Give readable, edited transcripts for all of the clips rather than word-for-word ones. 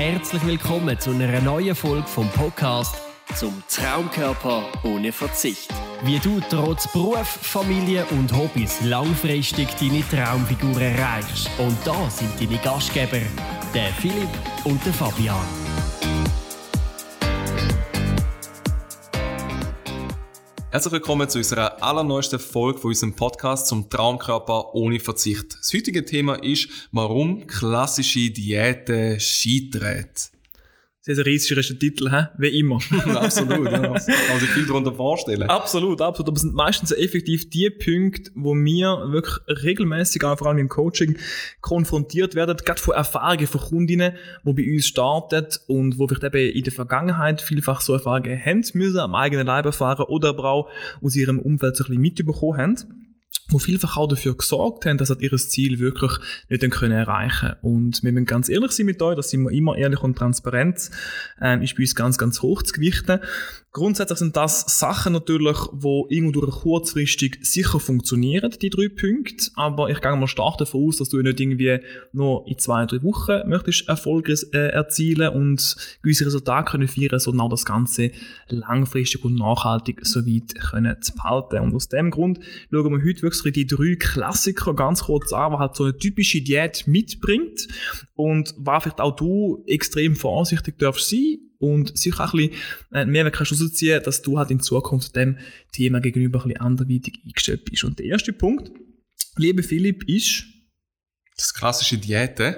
Herzlich willkommen zu einer neuen Folge vom Podcast «Zum Traumkörper ohne Verzicht». Wie du trotz Beruf, Familie und Hobbys langfristig deine Traumfigur erreichst. Und da sind deine Gastgeber, der Filip und der Fabian. Herzlich willkommen zu unserer allerneuesten Folge von unserem Podcast «Zum Traumkörper ohne Verzicht». Das heutige Thema ist, warum klassische Diäten scheitern. Das ist ein reißerischer Titel, he? Wie immer. Absolut, ja. Kann man sich viel darunter vorstellen. Absolut. Aber es sind meistens effektiv die Punkte, wo wir wirklich regelmässig, vor allem im Coaching, konfrontiert werden, gerade von Erfahrungen von Kundinnen, die bei uns starten und wo vielleicht eben in der Vergangenheit vielfach so Erfahrungen haben müssen, am eigenen Leib erfahren oder aber auch aus ihrem Umfeld so ein bisschen mitbekommen haben, die vielfach auch dafür gesorgt haben, dass sie ihr Ziel wirklich nicht erreichen können. Und wir müssen ganz ehrlich sein mit euch, das sind wir immer ehrlich und transparent, ist bei uns ganz, ganz hoch zu gewichten. Grundsätzlich sind das Sachen natürlich, die irgendwo kurzfristig sicher funktionieren, die drei Punkte. Aber ich gehe mal stark davon aus, dass du nicht irgendwie nur in 2-3 Wochen möchtest Erfolg erzielen und gewisse Resultate können feiern, sondern auch das Ganze langfristig und nachhaltig so weit können zu behalten. Und aus dem Grund schauen wir heute wirklich die drei Klassiker ganz kurz an, die halt so eine typische Diät mitbringt und was vielleicht auch du extrem vorsichtig darfst sein und sicher auch ein bisschen mehr kannst rausziehen, dass du halt in Zukunft dem Thema gegenüber ein bisschen anderweitig eingestellt bist. Und der erste Punkt, lieber Philipp, ist, dass klassische Diäten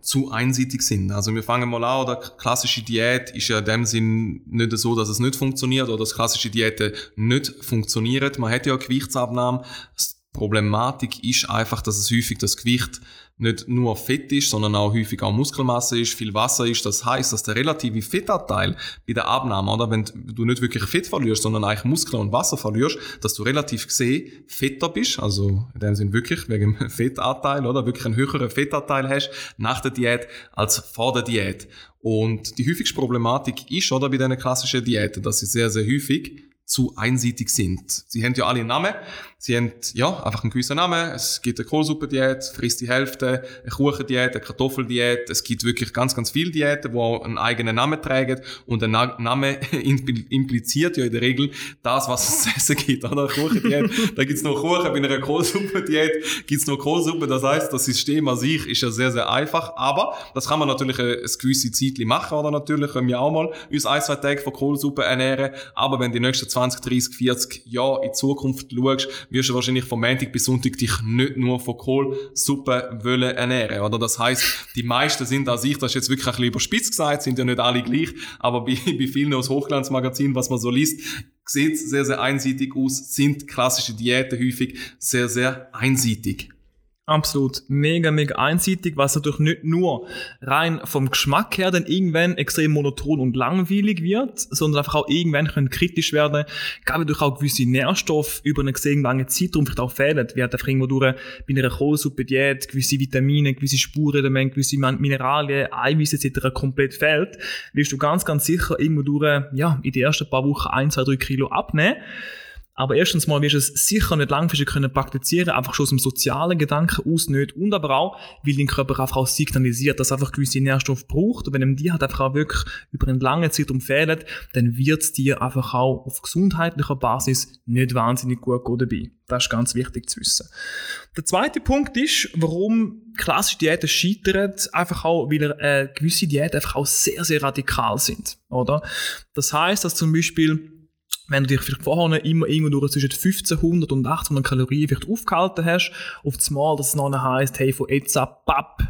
zu einseitig sind. Also wir fangen mal an, oder klassische Diät ist ja in dem Sinn nicht so, dass es nicht funktioniert oder dass klassische Diäten nicht funktionieren. Man hat ja eine Gewichtsabnahme. Die Problematik ist einfach, dass es häufig das Gewicht nicht nur Fett ist, sondern auch häufig auch Muskelmasse ist, viel Wasser ist. Das heisst, dass der relative Fettanteil bei der Abnahme, oder wenn du nicht wirklich Fett verlierst, sondern eigentlich Muskeln und Wasser verlierst, dass du relativ gesehen fetter bist, also in dem Sinn wirklich wegen dem Fettanteil, oder wirklich einen höheren Fettanteil hast nach der Diät als vor der Diät. Und die häufigste Problematik ist, oder, bei diesen klassischen Diäten, dass sie sehr, sehr häufig zu einseitig sind. Sie haben ja alle einen Namen. Sie haben, ja, einfach einen gewissen Namen. Es gibt eine Kohlsuppendiät, frisst die Hälfte, eine Kuchendiät, eine Kartoffeldiät. Es gibt wirklich ganz, ganz viele Diäten, die auch einen eigenen Namen tragen. Und der Name impliziert ja in der Regel das, was es zu essen gibt. An einer Kuchendiät, da gibt's nur Kuchen. Bei einer Kohlsuppendiät gibt's nur Kohlsuppe. Das heisst, das System an sich ist ja sehr, sehr einfach. Aber das kann man natürlich eine gewisse Zeit machen, oder? Natürlich können wir auch mal uns 1-2 Tage von Kohlsuppe ernähren. Aber wenn die nächsten 20, 30, 40 Jahre in Zukunft schaust, wirst du wahrscheinlich von Montag bis Sonntag dich nicht nur von Kohlsuppe ernähren wollen. Das heisst, die meisten sind an sich, das ist jetzt wirklich ein bisschen überspitzt gesagt, sind ja nicht alle gleich, aber bei vielen aus Hochglanzmagazinen, was man so liest, sieht es sehr, sehr einseitig aus, sind klassische Diäten häufig sehr, sehr einseitig. Absolut. Mega, mega einseitig, was natürlich nicht nur rein vom Geschmack her dann irgendwann extrem monoton und langweilig wird, sondern einfach auch irgendwann können kritisch werden, gerade durch auch gewisse Nährstoffe über einen extrem langen Zeitraum vielleicht auch fehlen. Wir haben einfach irgendwo durch bei einer Kohlsuppe-Diät gewisse Vitamine, gewisse Spurenelemente, gewisse Mineralien, Eiweiß etc. komplett fehlt, wirst du ganz, ganz sicher irgendwo durch, ja, in den ersten paar Wochen 1, 2, 3 Kilo abnehmen. Aber erstens mal wirst du es sicher nicht langfristig können praktizieren, einfach schon aus dem sozialen Gedanken aus nicht. Und aber auch, weil dein Körper einfach auch signalisiert, dass er einfach gewisse Nährstoffe braucht. Und wenn ihm die halt einfach auch wirklich über einen langen Zeitraum fehlen, dann wird es dir einfach auch auf gesundheitlicher Basis nicht wahnsinnig gut gehen dabei. Das ist ganz wichtig zu wissen. Der zweite Punkt ist, warum klassische Diäten scheitern, einfach auch, weil gewisse Diäten einfach auch sehr, sehr radikal sind, oder? Das heisst, dass zum Beispiel, wenn du dich vielleicht vorher immer irgendwo zwischen 1500 und 800 Kalorien vielleicht aufgehalten hast, auf das Mal, dass es nachher heisst, hey, von jetzt ab,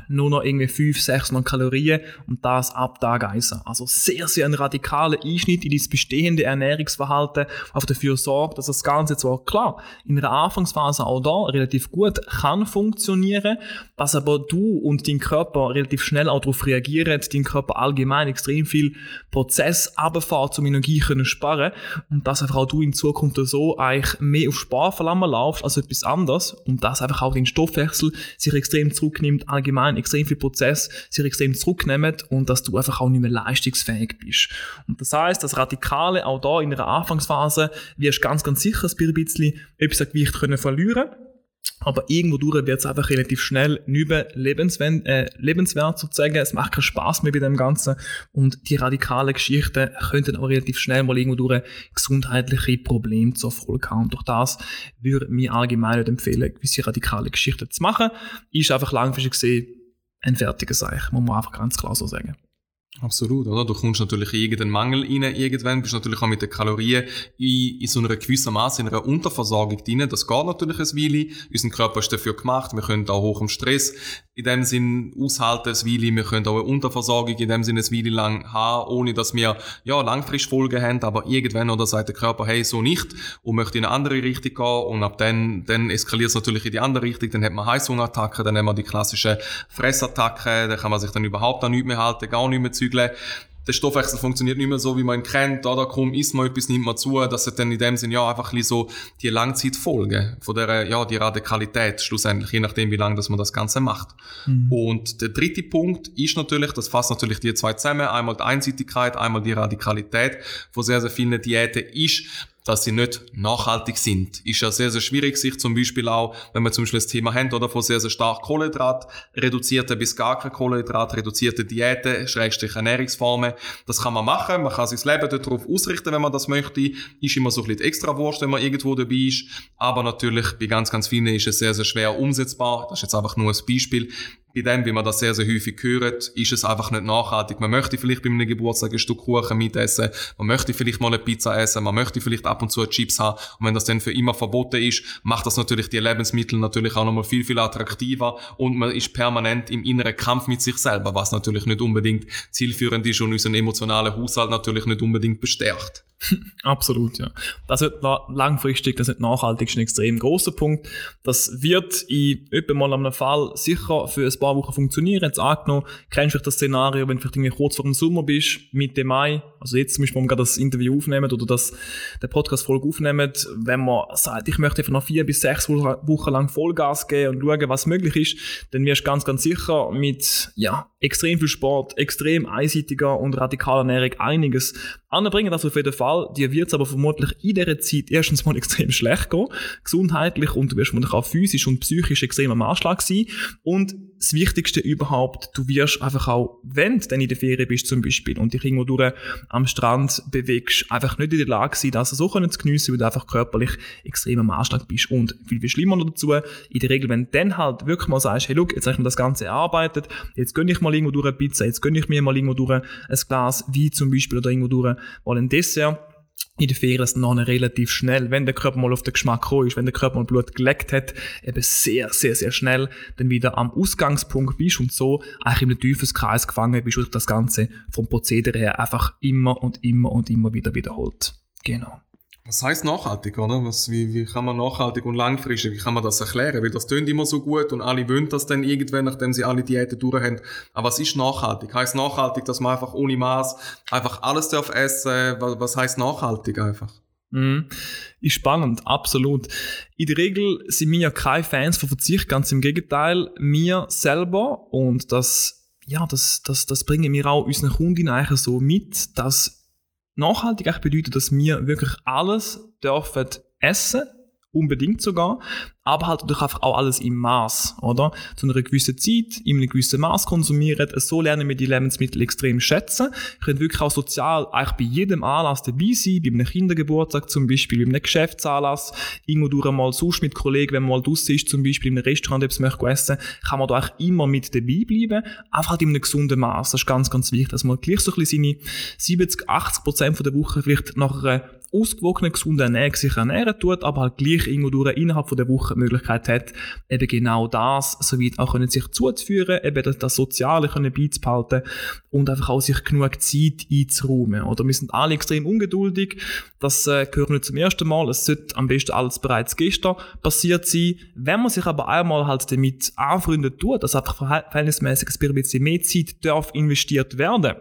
nur noch irgendwie 500-600 Kalorien und das ab Tag 1. Also sehr, sehr ein radikaler Einschnitt in dein bestehendes Ernährungsverhalten, auf dafür sorgt, dass das Ganze zwar klar in einer Anfangsphase auch da relativ gut kann funktionieren, dass aber du und dein Körper relativ schnell auch darauf reagieren, dein Körper allgemein extrem viel Prozess runterfährt, um Energie zu sparen und dass einfach auch du in Zukunft so eigentlich mehr auf Sparflamme laufst als etwas anderes und dass einfach auch dein Stoffwechsel sich extrem zurücknimmt, allgemein extrem viel Prozess sich extrem zurücknimmt und dass du einfach auch nicht mehr leistungsfähig bist. Und das heisst, das Radikale auch da in einer Anfangsphase wirst du ganz, ganz sicher ein bisschen etwas an Gewicht können verlieren aber irgendwo durch wird es einfach relativ schnell nicht mehr lebenswert sozusagen. Es macht keinen Spass mehr bei dem Ganzen und die radikalen Geschichten könnten aber relativ schnell mal irgendwo durch gesundheitliche Probleme zur Folge haben. Und durch das würde mir allgemein nicht empfehlen, gewisse radikale Geschichten zu machen. Ist einfach langfristig gesehen ein fertiges Zeichen, muss man einfach ganz klar so sagen. Absolut, oder? Du kommst natürlich in irgendeinen Mangel rein, irgendwann bist du natürlich auch mit den Kalorien in so einer gewissen Masse, in einer Unterversorgung drin. Das geht natürlich ein Weile. Unser Körper ist dafür gemacht. Wir können auch hoch im Stress in dem Sinn aushalten, ein Weile. Wir können auch eine Unterversorgung in dem Sinn ein Weile lang haben, ohne dass wir, ja, Langfristfolgen haben. Aber irgendwann, oder, sagt der Körper, hey, so nicht, und möchte in eine andere Richtung gehen. Und ab dann eskaliert es natürlich in die andere Richtung. Dann hat man Heißhungerattacken, dann haben wir die klassischen Fressattacken, dann kann man sich dann überhaupt an nichts mehr halten, gar nicht mehr zügeln. Der Stoffwechsel funktioniert nicht mehr so, wie man ihn kennt. Da komm, isst mal etwas, nimmt man zu. Das hat dann in dem Sinn, ja, einfach ein so die Langzeitfolgen von der, ja, die Radikalität schlussendlich, je nachdem, wie lange das man das Ganze macht. Mhm. Und der dritte Punkt ist natürlich, das fasst natürlich die zwei zusammen, einmal die Einseitigkeit, einmal die Radikalität von sehr, sehr vielen Diäten ist, dass sie nicht nachhaltig sind. Ist ja sehr, sehr schwierig, sich zum Beispiel auch, wenn wir zum Beispiel das Thema haben, oder, von sehr, sehr stark Kohlenhydrat, reduzierte bis gar kein Kohlenhydrat, reduzierte Diäten, Schrägstrich Ernährungsformen. Das kann man machen, man kann sein Leben darauf ausrichten, wenn man das möchte. Ist immer so ein bisschen Extrawurst, wenn man irgendwo dabei ist. Aber natürlich, bei ganz, ganz vielen ist es sehr, sehr schwer umsetzbar. Das ist jetzt einfach nur ein Beispiel. Bei dem, wie man das sehr, sehr häufig hört, ist es einfach nicht nachhaltig. Man möchte vielleicht bei einem Geburtstag ein Stück Kuchen mitessen, man möchte vielleicht mal eine Pizza essen, man möchte vielleicht ab und zu Chips haben. Und wenn das dann für immer verboten ist, macht das natürlich die Lebensmittel natürlich auch nochmal viel, viel attraktiver und man ist permanent im inneren Kampf mit sich selber, was natürlich nicht unbedingt zielführend ist und unseren emotionalen Haushalt natürlich nicht unbedingt bestärkt. Absolut, ja. Das wird langfristig, das wird nachhaltig, ist ein extrem grosser Punkt. Das wird in etwa mal einem Fall sicher für ein paar Wochen funktionieren. Jetzt angenommen, kennst du das Szenario, wenn du vielleicht irgendwie kurz vor dem Sommer bist, Mitte Mai, also jetzt zum Beispiel, wo wir gerade das Interview aufnehmen oder den Podcast-Folge aufnehmen, wenn man sagt, ich möchte einfach noch 4 bis 6 Wochen lang Vollgas geben und schauen, was möglich ist, dann wirst du ganz, ganz sicher mit, ja, extrem viel Sport, extrem einseitiger und radikaler Ernährung einiges anbringen, das auf jeden Fall. Dir wird es aber vermutlich in dieser Zeit erstens mal extrem schlecht gehen, gesundheitlich, und du wirst vermutlich auch physisch und psychisch extrem am Anschlag sein. Und das Wichtigste überhaupt, du wirst einfach auch, wenn du dann in der Ferien bist zum Beispiel und dich irgendwo durch am Strand bewegst, einfach nicht in der Lage sein, das so zu geniessen, weil du einfach körperlich extrem am Anschlag bist. Und viel, viel schlimmer noch dazu, in der Regel, wenn du dann halt wirklich mal sagst, hey, schau, jetzt habe ich mir das Ganze erarbeitet, jetzt gönne ich mal irgendwo durch eine Pizza, jetzt gönne ich mir mal irgendwo durch ein Glas Wein zum Beispiel oder irgendwo durch mal ein Dessert. In der Ferien ist es noch relativ schnell, wenn der Körper mal auf den Geschmack gekommen ist, wenn der Körper mal Blut geleckt hat, eben sehr, sehr, sehr schnell dann wieder am Ausgangspunkt bist und so eigentlich in einem Teufelskreis gefangen bist und das Ganze vom Prozedere her einfach immer und immer und immer wieder wiederholt. Genau. Was heisst nachhaltig, oder? Wie kann man nachhaltig und langfristig, wie kann man das erklären? Weil das tönt immer so gut und alle wollen das dann irgendwann, nachdem sie alle Diäten durch haben. Aber was ist nachhaltig? Heisst nachhaltig, dass man einfach ohne Maß einfach alles darf essen? Was heisst nachhaltig einfach? Ist spannend, absolut. In der Regel sind wir ja keine Fans von Verzicht, ganz im Gegenteil. Wir selber, und das bringen wir auch unseren Kunden eigentlich so mit, dass Nachhaltigkeit bedeutet, dass wir wirklich alles dürfen essen, unbedingt sogar, aber halt natürlich einfach auch alles im Maß, oder? Zu einer gewissen Zeit, in einem gewissen Maß konsumieren. So lernen wir die Lebensmittel extrem schätzen. Wir können wirklich auch sozial eigentlich bei jedem Anlass dabei sein, bei einem Kindergeburtstag zum Beispiel, bei einem Geschäftsanlass, irgendwo durch einmal sonst mit Kollegen, wenn man mal draussen ist, zum Beispiel in einem Restaurant etwas möchte essen, kann man da eigentlich immer mit dabei bleiben, einfach halt in einem gesunden Maß. Das ist ganz, ganz wichtig, dass man gleich so ein bisschen seine 70-80% von der Woche vielleicht nach einer ausgewogenen, gesunden Ernährung sich ernähren tut, aber halt gleich irgendwo durch innerhalb von der Woche Möglichkeit hat, eben genau das soweit auch können sich zuzuführen, eben das Soziale können beizubehalten und einfach auch sich genug Zeit einzuräumen. Oder wir sind alle extrem ungeduldig, das gehört nicht zum ersten Mal, es sollte am besten alles bereits gestern passiert sein. Wenn man sich aber einmal halt damit anfreundet tut, dass einfach verhältnismäßig ein bisschen mehr Zeit darf investiert werden,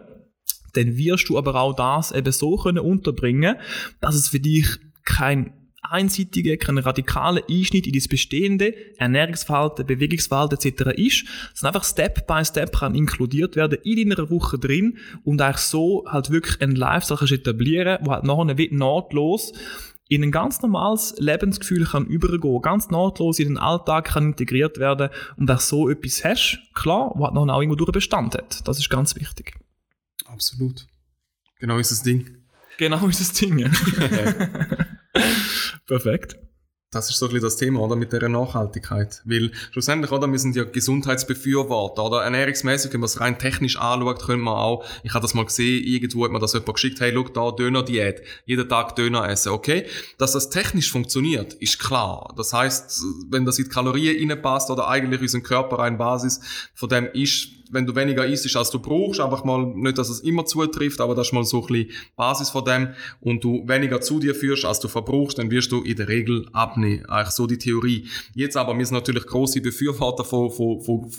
dann wirst du aber auch das eben so können unterbringen, dass es für dich kein einseitiger, kein radikaler Einschnitt in das bestehende Ernährungsverhalten, Bewegungsverhalten etc. ist, sondern einfach Step by Step kann inkludiert werden in deiner Woche drin und eigentlich so halt wirklich einen Lifestyle etablieren, der halt nachher nahtlos in ein ganz normales Lebensgefühl kann übergehen, ganz nahtlos in den Alltag kann integriert werden. Und dass so etwas hast, klar, was noch auch irgendwo durch Bestand hat. Das ist ganz wichtig. Absolut. Genau ist das Ding. Ja. Perfekt. Das ist so ein bisschen das Thema, oder? Mit dieser Nachhaltigkeit. Weil schlussendlich, oder? Wir sind ja Gesundheitsbefürworter, oder? Ernährungsmäßig, wenn man es rein technisch anschaut, könnte man auch, ich habe das mal gesehen, irgendwo hat man das jemand geschickt, hey, schau da, Döner-Diät. Jeden Tag Döner essen, okay? Dass das technisch funktioniert, ist klar. Das heisst, wenn das in die Kalorien reinpasst, oder eigentlich unseren Körper eine Basis von dem ist, wenn du weniger isst, als du brauchst, einfach mal, nicht, dass es immer zutrifft, aber das ist mal so ein bisschen Basis von dem, und du weniger zu dir führst, als du verbrauchst, dann wirst du in der Regel abnehmen. Eigentlich so die Theorie. Jetzt aber, wir sind natürlich grosse Befürworter von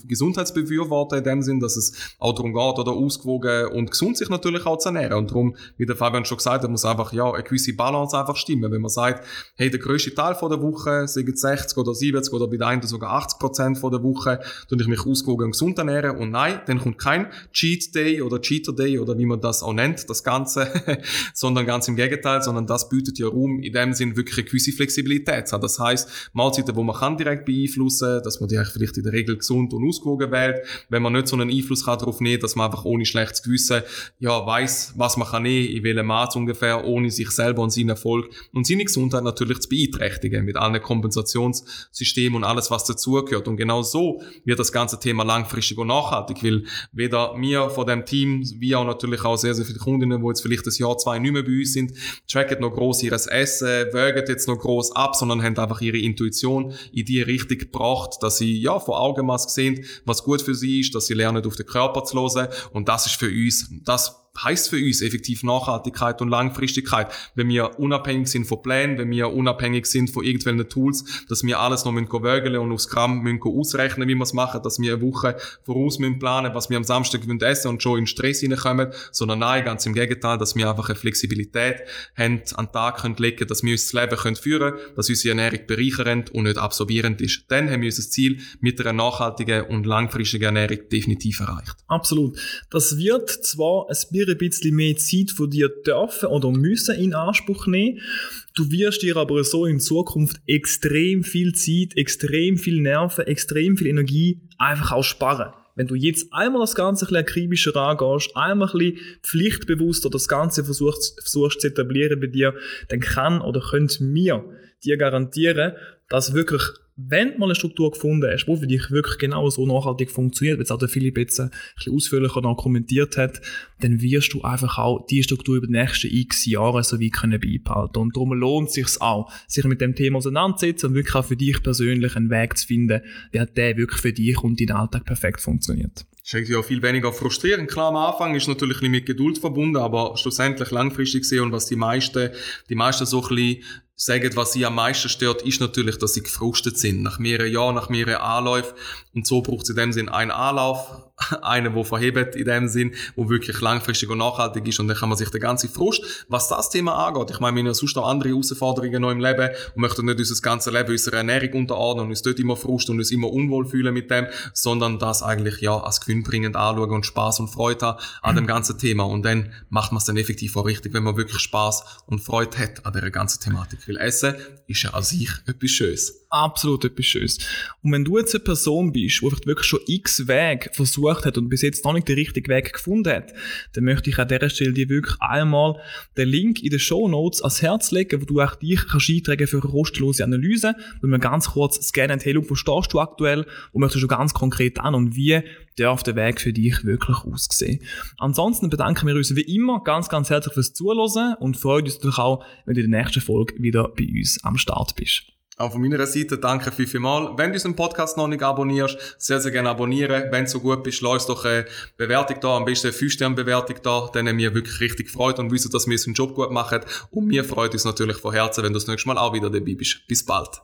Gesundheitsbefürworter in dem Sinn, dass es auch darum geht, oder ausgewogen und gesund sich natürlich auch zu ernähren. Und darum, wie der Fabian schon gesagt hat, muss einfach, ja, eine gewisse Balance einfach stimmen. Wenn man sagt, hey, der grösste Teil von der Woche, sei es 60 oder 70 oder bei der einen sogar 80% von der Woche, tue ich mich ausgewogen und gesund ernähren, und nein, dann kommt kein Cheat Day oder Cheater Day oder wie man das auch nennt, das Ganze, sondern ganz im Gegenteil, sondern das bietet ja Raum, in dem Sinn wirklich eine gewisse Flexibilität. Das heisst, Mahlzeiten, die man kann direkt beeinflussen kann, dass man die vielleicht in der Regel gesund und ausgewogen wählt, wenn man nicht so einen Einfluss kann darauf nehmen, dass man einfach ohne schlechtes Gewissen ja weiss, was man kann nehmen, in welchem Maß ungefähr, ohne sich selber und seinen Erfolg und seine Gesundheit natürlich zu beeinträchtigen, mit allen Kompensationssystemen und alles, was dazugehört. Und genau so wird das ganze Thema langfristig und nachhaltig. Weil weder wir von dem Team, wie auch natürlich auch sehr, sehr viele Kundinnen, die jetzt vielleicht ein Jahr, zwei nicht mehr bei uns sind, tracken noch gross ihr Essen, wägen jetzt noch gross ab, sondern haben einfach ihre Intuition in die Richtung gebracht, dass sie ja vor Augenmaß sehen, was gut für sie ist, dass sie lernen, auf den Körper zu hören. Und das ist für uns, das heisst für uns effektiv Nachhaltigkeit und Langfristigkeit, wenn wir unabhängig sind von Plänen, wenn wir unabhängig sind von irgendwelchen Tools, dass wir alles noch würgeln und aufs Gramm ausrechnen, wie wir es machen, dass wir eine Woche voraus planen, was wir am Samstag essen und schon in Stress hineinkommen, sondern nein, ganz im Gegenteil, dass wir einfach eine Flexibilität haben, an den Tag legen können, dass wir uns das Leben führen können, dass unsere Ernährung bereichernd und nicht absorbierend ist. Dann haben wir unser Ziel mit einer nachhaltigen und langfristigen Ernährung definitiv erreicht. Absolut. Das wird zwar ein bisschen mehr Zeit von dir dürfen oder müssen in Anspruch nehmen. Du wirst dir aber so in Zukunft extrem viel Zeit, extrem viel Nerven, extrem viel Energie einfach auch sparen. Wenn du jetzt einmal das Ganze ein bisschen akribischer angehst, einmal ein bisschen pflichtbewusster das Ganze versuchst zu etablieren bei dir, dann kann oder könnt mir dir garantieren, dass wirklich, wenn du mal eine Struktur gefunden hast, die für dich wirklich genau so nachhaltig funktioniert, wie es auch der Philipp jetzt ein bisschen ausführlicher noch kommentiert hat, dann wirst du einfach auch diese Struktur über die nächsten x Jahre so weit beibehalten. Und darum lohnt es sich auch, sich mit dem Thema auseinanderzusetzen und wirklich auch für dich persönlich einen Weg zu finden, wie der wirklich für dich und deinen Alltag perfekt funktioniert. Das ist ja viel weniger frustrierend. Klar, am Anfang ist natürlich ein bisschen mit Geduld verbunden, aber schlussendlich langfristig gesehen, und was die meisten so ein bisschen sagen, was sie am meisten stört, ist natürlich, dass sie gefrustet sind. Nach mehreren Jahren, nach mehreren Anläufen. Und so braucht es in dem Sinn einen Anlauf, einen, der verhebt in dem Sinn, der wirklich langfristig und nachhaltig ist. Und dann kann man sich den ganzen Frust, was das Thema angeht, ich meine, wir haben ja sonst auch andere Herausforderungen noch im Leben und möchten nicht unser ganzes Leben unserer Ernährung unterordnen und uns dort immer Frust und uns immer unwohl fühlen mit dem, sondern das eigentlich ja als gewinnbringend anschauen und Spass und Freude haben an dem ganzen Thema. Und dann macht man es dann effektiv auch richtig, wenn man wirklich Spass und Freude hat an dieser ganzen Thematik. Weil Essen ist ja an sich etwas Schönes. Absolut etwas Schönes. Und wenn du jetzt eine Person bist, die wirklich schon x Wege versucht hat und bis jetzt noch nicht den richtigen Weg gefunden hat, dann möchte ich an dieser Stelle dir wirklich einmal den Link in den Shownotes ans Herz legen, wo du auch dich kannst eintragen für eine kostenlose Analyse, wo wir ganz kurz scannen, hey, wo stehst du aktuell, wo möchtest du ganz konkret an und wie darf der Weg für dich wirklich aussehen. Ansonsten bedanken wir uns wie immer ganz, ganz herzlich fürs Zuhören und freuen uns natürlich auch, wenn du in der nächsten Folge wieder bei uns am Start bist. Auch von meiner Seite danke vielmals. Wenn du unseren Podcast noch nicht abonnierst, sehr, sehr gerne abonnieren. Wenn du so gut bist, lass doch eine Bewertung da, am besten eine 5-Sterne-Bewertung da, dann haben wir wirklich richtig Freude und wissen, dass wir unseren Job gut machen. Und mir freut uns natürlich von Herzen, wenn du das nächste Mal auch wieder dabei bist. Bis bald.